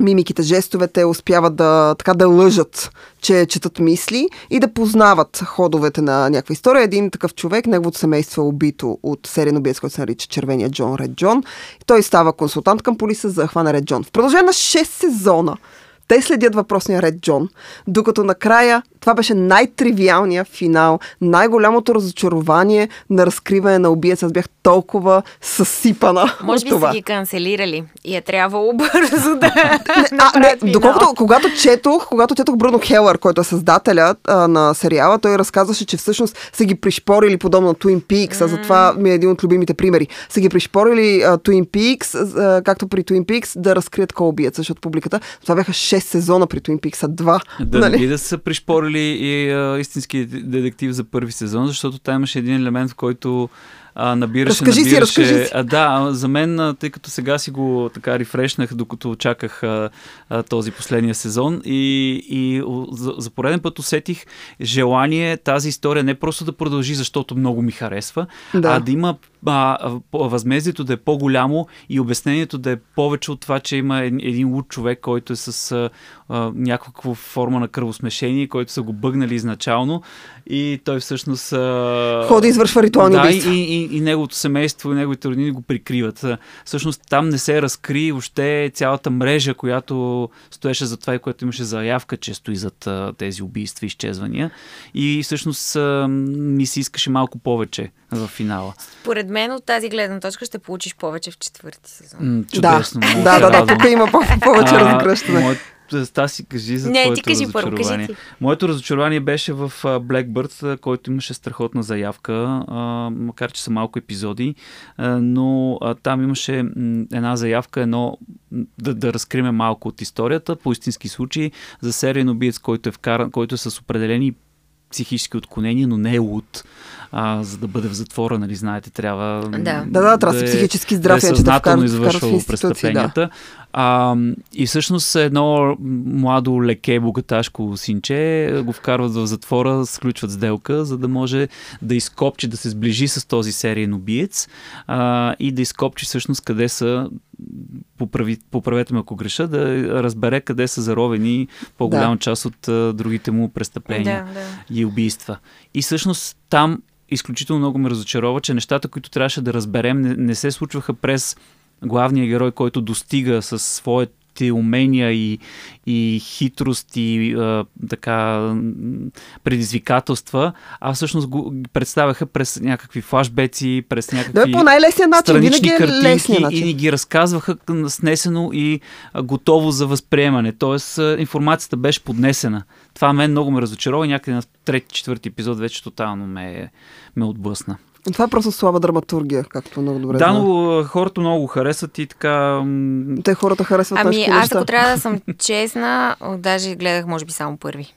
мимиките, жестовете, успяват да лъжат, че четат мисли и да познават ходовете на някаква история. Един такъв човек, неговото семейство е убито от сериен убиец, който се нарича Червения Джон, Ред Джон. Той става консултант към полиса, за да хване Ред Джон. В продължение на 6 сезона те следят въпросния Ред Джон, докато накрая това беше най-тривиалният финал, най-голямото разочарование на разкриване на убиец. Аз бях толкова съсипана. Може би това са ги канцелирали и е трябвало бързо да направят финал. Доколкото, когато четох Бруно Хелър, който е създателят на сериала, той разказваше, че всъщност са ги пришпорили подобно на Twin Peaks, а затова ми е един от любимите примери. Са ги пришпорили Twin Peaks, както при Twin Peaks, да разкрият кой убиец, защото публиката. Това бяха 6 сезона при Twin Peaks, 2. Да са пришпорили и Истински детектив за първи сезон, защото там имаше един елемент, в който набираше. За мен, тъй като сега си го така рефрешнах, докато чаках този последния сезон и за пореден път усетих желание тази история не просто да продължи, защото много ми харесва, а да има възмездието да е по-голямо и обяснението да е повече от това, че има един луд човек, който е с някаква форма на кръвосмешение, който са го бъгнали изначално и той всъщност... ходи, извършва ритуални убийства. И неговото семейство и неговите родини го прикриват. Всъщност там не се разкри въобще цялата мрежа, която стоеше за това и която имаше заявка, че стои зад тези убийства и изчезвания. И всъщност ми се искаше малко повече в финала. Според мен от тази гледна точка ще получиш повече в 4-ти сезон. Чудесно. Тук има повече разгръщане. Стаси, кажи за твоето разочарование. Моето разочарование беше в Blackbird, който имаше страхотна заявка, макар че са малко епизоди, но там имаше една заявка, да разкриме малко от историята, по истински случаи, за сериен убиец, който е с определени психически отклонения, но не е луд. За да бъде в затвора, нали, знаете, трябва трябва да е психически здрав, да е съзнателно извършвало престъпленията. Да. И всъщност едно младо, леке, богаташко синче го вкарват в затвора, сключват сделка, за да може да изкопчи, да се сближи с този сериен убиец и да изкопчи всъщност къде са, поправете ме ако греша, да разбере къде са заровени по-голяма част от другите му престъпления и убийства. И всъщност там изключително много ме разочарова, че нещата, които трябваше да разберем, не се случваха през главния герой, който достига със своите умения и хитрост и предизвикателства, а всъщност го представяха през някакви флашбеци, през някакви по най-лесния начин, странични картинки и ни ги разказваха снесено и готово за възприемане. Тоест информацията беше поднесена. Това мен много ме разочарова и някъде на 3-4 епизод вече тотално ме отблъсна. Това е просто слаба драматургия, както много добре знае. Да, но хората много го харесват и така... Те хората харесват нашите неща. Аз ако трябва да съм честна, даже гледах може би само първи.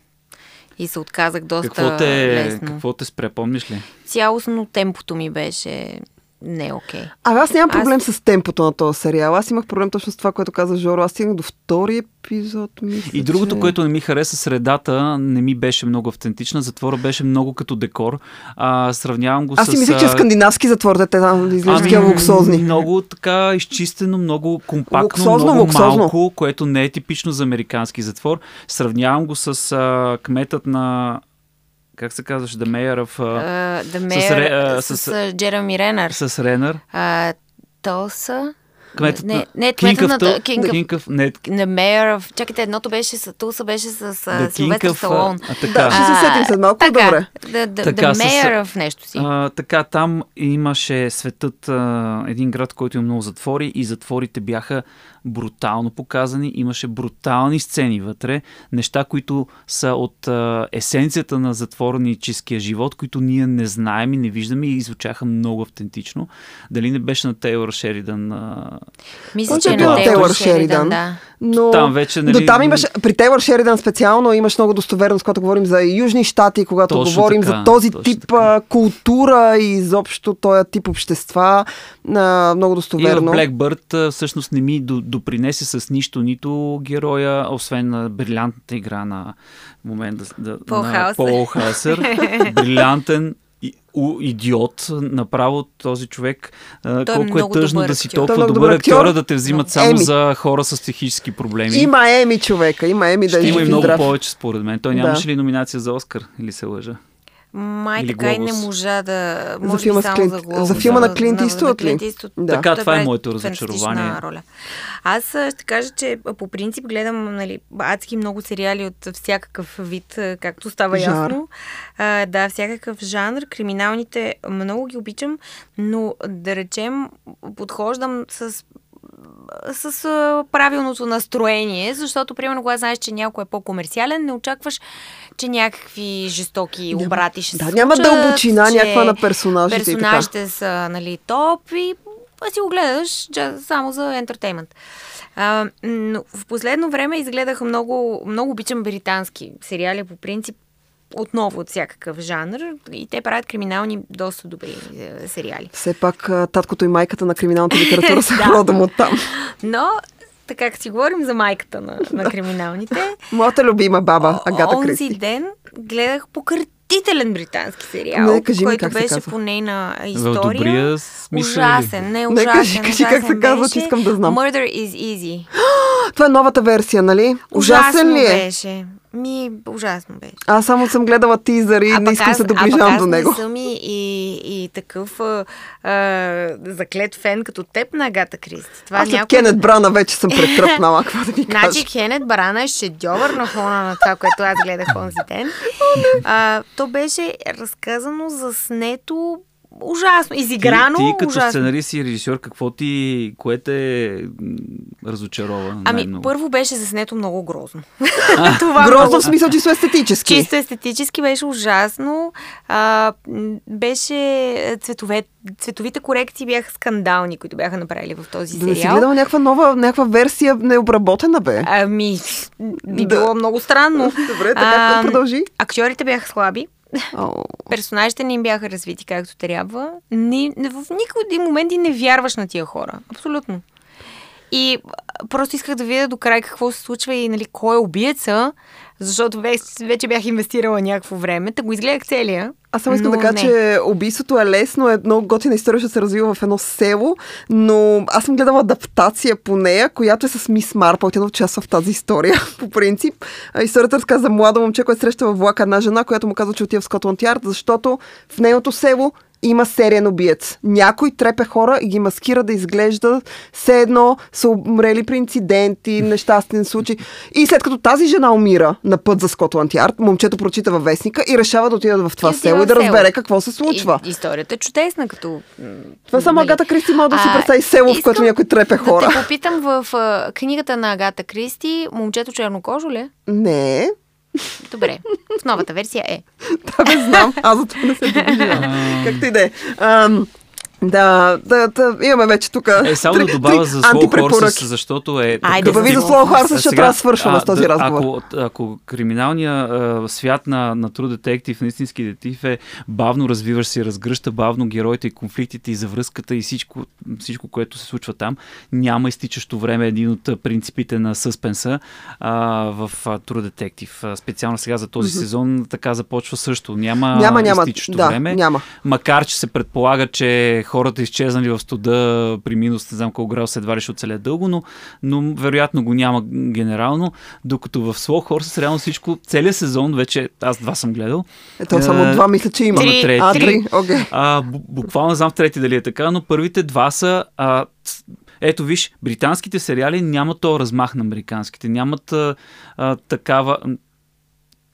И се отказах доста лесно. Какво те спря, помниш ли? Цялостно темпото ми беше... не е окей. Аз нямам проблем с темпото на този сериал. Аз имах проблем точно с това, което каза Жоро. Аз стигнах до втори епизод. Мисля, и другото, което не ми хареса, средата не ми беше много автентична. Затвора беше много като декор. Сравнявам го с... Аз мисля, че скандинавски затвор, те там изглеждат такива луксозни. Много така изчистено, много компактно, луксозно. Малко, което не е типично за американски затвор. Сравнявам го с кметът на... Как се казваш? The Mayor с Джереми Ренър. С Ренър. Толса. Кметът на... Не, кметът на... Мейеров. Чакайте, едното беше с... Тулса беше с Силвестър Сталон. Да, ще се сетим след малко. Добре. The Mayor of нещо си. Така, там имаше светът, един град, който има много затвори и затворите бяха брутално показани. Имаше брутални сцени вътре. Неща, които са от есенцията на затворническия живот, които ние не знаем и не виждаме и звучаха много автентично. Дали не беше на Тейлор Шеридан? Мисля, че е на Тейлор Шеридан. Да. Но там вече, нали... там имаш, при Тейлор Шеридан специално имаш много достоверност, когато говорим за Южни щати, когато точно говорим така, за този тип така култура и изобщо този тип общества. Много достоверно. И Blackbird всъщност не ми допринесе с нищо, нито героя, освен на брилянтната игра на момент на Пол Хасър. Брилянтен идиот, направо този човек, колко е тъжно да си толкова добър актьор, да те взимат само за хора с психически проблеми. Има Еми човека, има Еми да е жив и здрав. Ще има и много повече, според мен. Той нямаше ли номинация за Оскар, или се лъжа? Май така и не можа да... За филма, за филма на Клинт Истуд ли? Да. Така, това е моето разочарование. Роля. Аз ще кажа, че по принцип гледам, нали, адски много сериали от всякакъв вид, както става жанр. Ясно. Да, всякакъв жанр. Криминалните много ги обичам, но да речем, подхождам с правилното настроение, защото, примерно, когато знаеш, че някой е по-комерциален, не очакваш, че някакви жестоки обрати ще се случат. Да, няма дълбочина някаква на персонажите. Персонажите са, нали, топ и си го гледаш само за ентертеймент. Но в последно време изгледах много обичам британски сериали по принцип, отново от всякакъв жанр, и те правят криминални доста добри сериали. Все пак таткото и майката на криминалната литература са родом оттам. Но, така си говорим за майката на криминалните. Моята любима баба, Агата Кристи. Онзи ден гледах по тителен британски сериал, който беше по нейна история. Ужасен, не ужасен. Кажи как се казва, че искам да знам. Murder is Easy. Това е новата версия, нали? Ужасен ли е? Ужасно беше. Аз само съм гледала тизър и не искам да се доближавам до него. Аз съм и такъв заклет фен като теб на Агата Кристи. Това аз някой... Кенет Брана вече съм претръпнала, какво да ви кажа. Значи Кенет Брана е шедьовър на фона на това, което аз гледах онзи ден. То беше разказано, заснето, ужасно, изиграно. Ти като ужасно сценарист и режисьор, какво ти, кое те разочарова? Ами, първо беше заснето много грозно. Грозно в смисъл, чисто естетически. Чисто естетически беше ужасно. Беше цветовите корекции бяха скандални, които бяха направили в този сериал. Да не си гледала някаква нова, някаква версия необработена, бе? Ами, би било много странно. Добре, така продължи. Актьорите бяха слаби. Персонажите не им бяха развити както трябва. В никакви моменти не вярваш на тия хора. Абсолютно. И просто исках да видя до край какво се случва и, нали, кой е убиеца, защото вече бях инвестирала някакво време. Та го изгледах целия. Аз само искам да кажа, че убийството е лесно, едно готина история ще се развива в едно село, но аз съм гледала адаптация по нея, която е с Мис Марпъл, тя участва в тази история, по принцип. Историята разказва за младо момче, което среща във влака една жена, която му казва, че отива в Скотланд Ярд, защото в нейното село има сериен убиец. Някой трепе хора и ги маскира да изглежда все едно са умрели при инциденти, нещастен случай. И след като тази жена умира на път за Скотланд Ярд, момчето прочита във вестника и решава да отидат в това село и да разбере какво се случва. Историята е чудесна, като... Това само Агата Кристи може да си представи село, в което някой трепе хора. Да те попитам, в книгата на Агата Кристи, момчето чернокожо ли? Не. Добре, в новата версия е. Да, бе, знам. Аз за това не се доближавам. Както и да е. Да, имаме вече тук антипрепоръки. Само да добавя за Slow Horses, защото е... Добави за Slow Horses, ще трябва да свършваме с този разговор. Ако криминалният свят на True Detective, на Истински детектив е бавно развиващ се, разгръща бавно героите и конфликтите и завръзката и всичко, което се случва там, няма изтичащо време, един от принципите на съспенса в True Detective. Специално сега за този сезон така започва също. Няма изтичащо време. Макар, че се предполага, че хората изчезнали в студа при минус, не знам колко градуса, едва ли ще оцелят дълго, но вероятно го няма генерално, докато в Slow Horses реално всичко, целият сезон, вече аз два съм гледал. Ето само два мисля, че има. Три. Буквално знам трети дали е така, но първите два са Ето виж, британските сериали нямат този размах на американските, нямат такава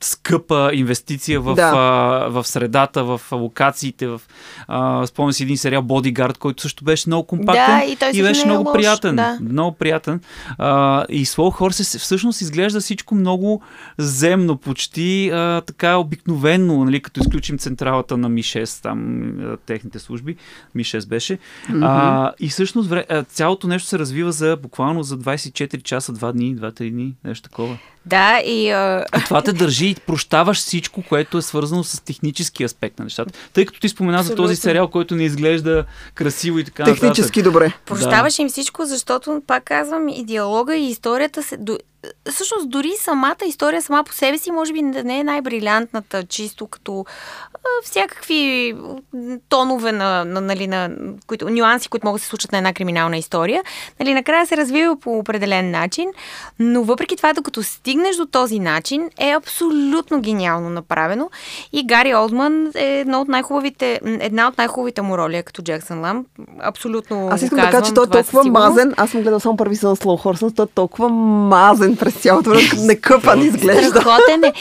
скъпа инвестиция в средата, в локациите. Спомням си един сериал Бодигард, който също беше много компактен и беше много приятен. Много приятен. И Slow Horses всъщност изглежда всичко много земно, почти така обикновено, нали, като изключим централата на MI6, там техните служби. MI6 беше. И всъщност цялото нещо се развива за буквално за 24 часа, 2 дни, 2-3 дни, нещо такова. Да, и това те държи и прощаваш всичко, което е свързано с технически аспект на нещата. Тъй като ти спомена за този сериал, който не изглежда красиво и така технически нататък. Добре. Прощаваш им всичко, защото, пак казвам, и диалога, и историята се... Всъщност, дори самата история сама по себе си, може би не е най-брилянтната, чисто като всякакви тонове, които, нюанси, които могат да се случат на една криминална история. Нали, накрая се развива по определен начин, но въпреки това, докато стигнеш до този начин, е абсолютно гениално направено. И Гари Олдман е една от най-хубавите му роли е като Джексън Лам. Абсолютно. Аз искам да кажа, че той е толкова мазен. Аз съм гледал само първи сезон Slow Horses, той е толкова мазен през цялото време, некъпан изглежда. Страхотен е.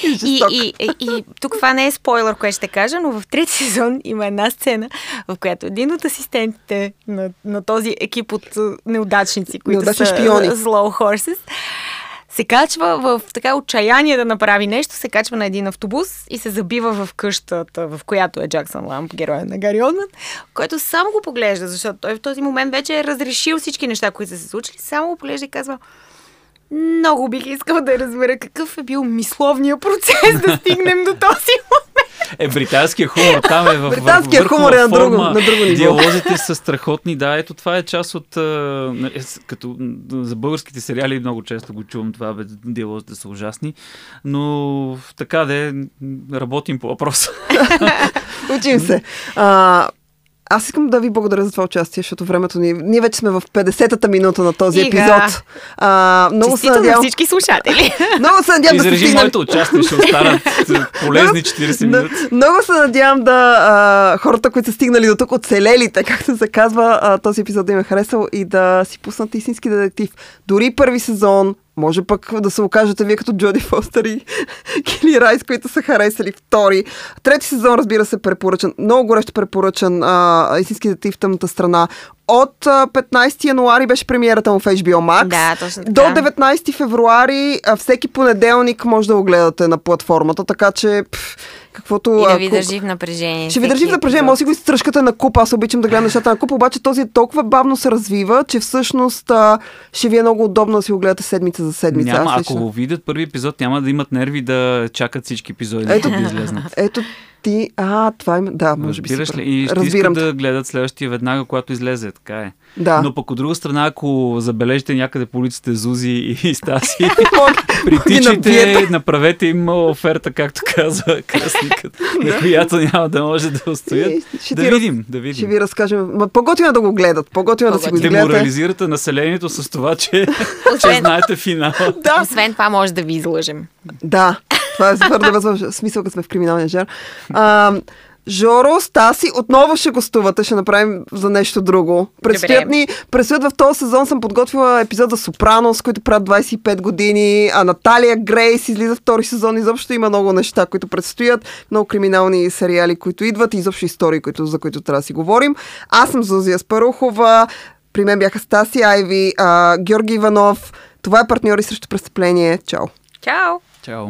И тук това не е спойлер, което ще кажа, но в трети сезон има една сцена, в която един от асистентите на този екип от неудачници, които са шпиони, Slow Horses, се качва в така отчаяние да направи нещо, се качва на един автобус и се забива в къщата, в която е Джексън Ламп, героя на Гари Олдман, който само го поглежда, защото той в този момент вече е разрешил всички неща, които са се случили, само го поглежда и казва: много бих искал да разбера какъв е бил мисловния процес да стигнем до този момент. Британския хумор там е във върхова хумор е на друго, форма. Диалозите са страхотни. Да, ето това е част от... Като за българските сериали много често го чувам това, диалозите са ужасни. Но така де, работим по въпроса. Учим се. Аз искам да ви благодаря за това участие, защото времето ни... Ние вече сме в 50-та минута на този епизод. Честито на всички слушатели. Много се надявам да стигнем... Изрежи моето участие, ще останат полезни 40 минути. Много се надявам да хората, които са стигнали до тук, оцелелите, както се казва, този епизод да им е харесал и да си пуснат истински детектив. Дори първи сезон, може пък да се окажете вие като Джоди Фостър и Келли Рейс, които са харесали втори. Трети сезон, разбира се, препоръчан. Много горещо препоръчан. Истински детектив, Тъмната страна. От 15 януари беше премиерата му в HBO Max. Да, точно така. До 19 февруари всеки понеделник може да го гледате на платформата, така че... Каквото, и да ви държи в напрежение. Ще ви държи в напрежение, може да си го изтръшкате на куп. Аз обичам да гледам нещата на куп, обаче този толкова бавно се развива, че всъщност ще ви е много удобно да си го гледате седмица за седмица. Няма, ако го видят първи епизод, няма да имат нерви да чакат всички епизоди. Ето, да излезнат. Ето ти... това им... Да, може би си... Разбираш ли? И ще искам да гледат следващия веднага, когато излезе. Така е. Да. Но пък от друга страна, ако забележите някъде по улиците Зузи и Стаси, притичайте, направете им оферта, както казва Кръстникът, на която няма да може да устоят. Да видим. Ще ви разкажем. По-готино да го гледат. По-готино да си го гледате. Деморализирате населението с това, че знаете финал. Освен това може да ви излъжем. Да. Това е твърде възможно. Смисъл, като сме в криминалния жар. Жоро, Стаси, отново ще гостувате, ще направим за нещо друго. Предстоят в този сезон, съм подготвила епизод за Сопранос, които правят 25 години, а Наталия Грейс излиза втори сезон, изобщо има много неща, които предстоят, много криминални сериали, които идват и изобщо истории, за които трябва да си говорим. Аз съм Озия Спарухова, при мен бяха Стаси Айви, Георги Иванов. Това е Партньори срещу престъпление. Чао! Чао! Чао!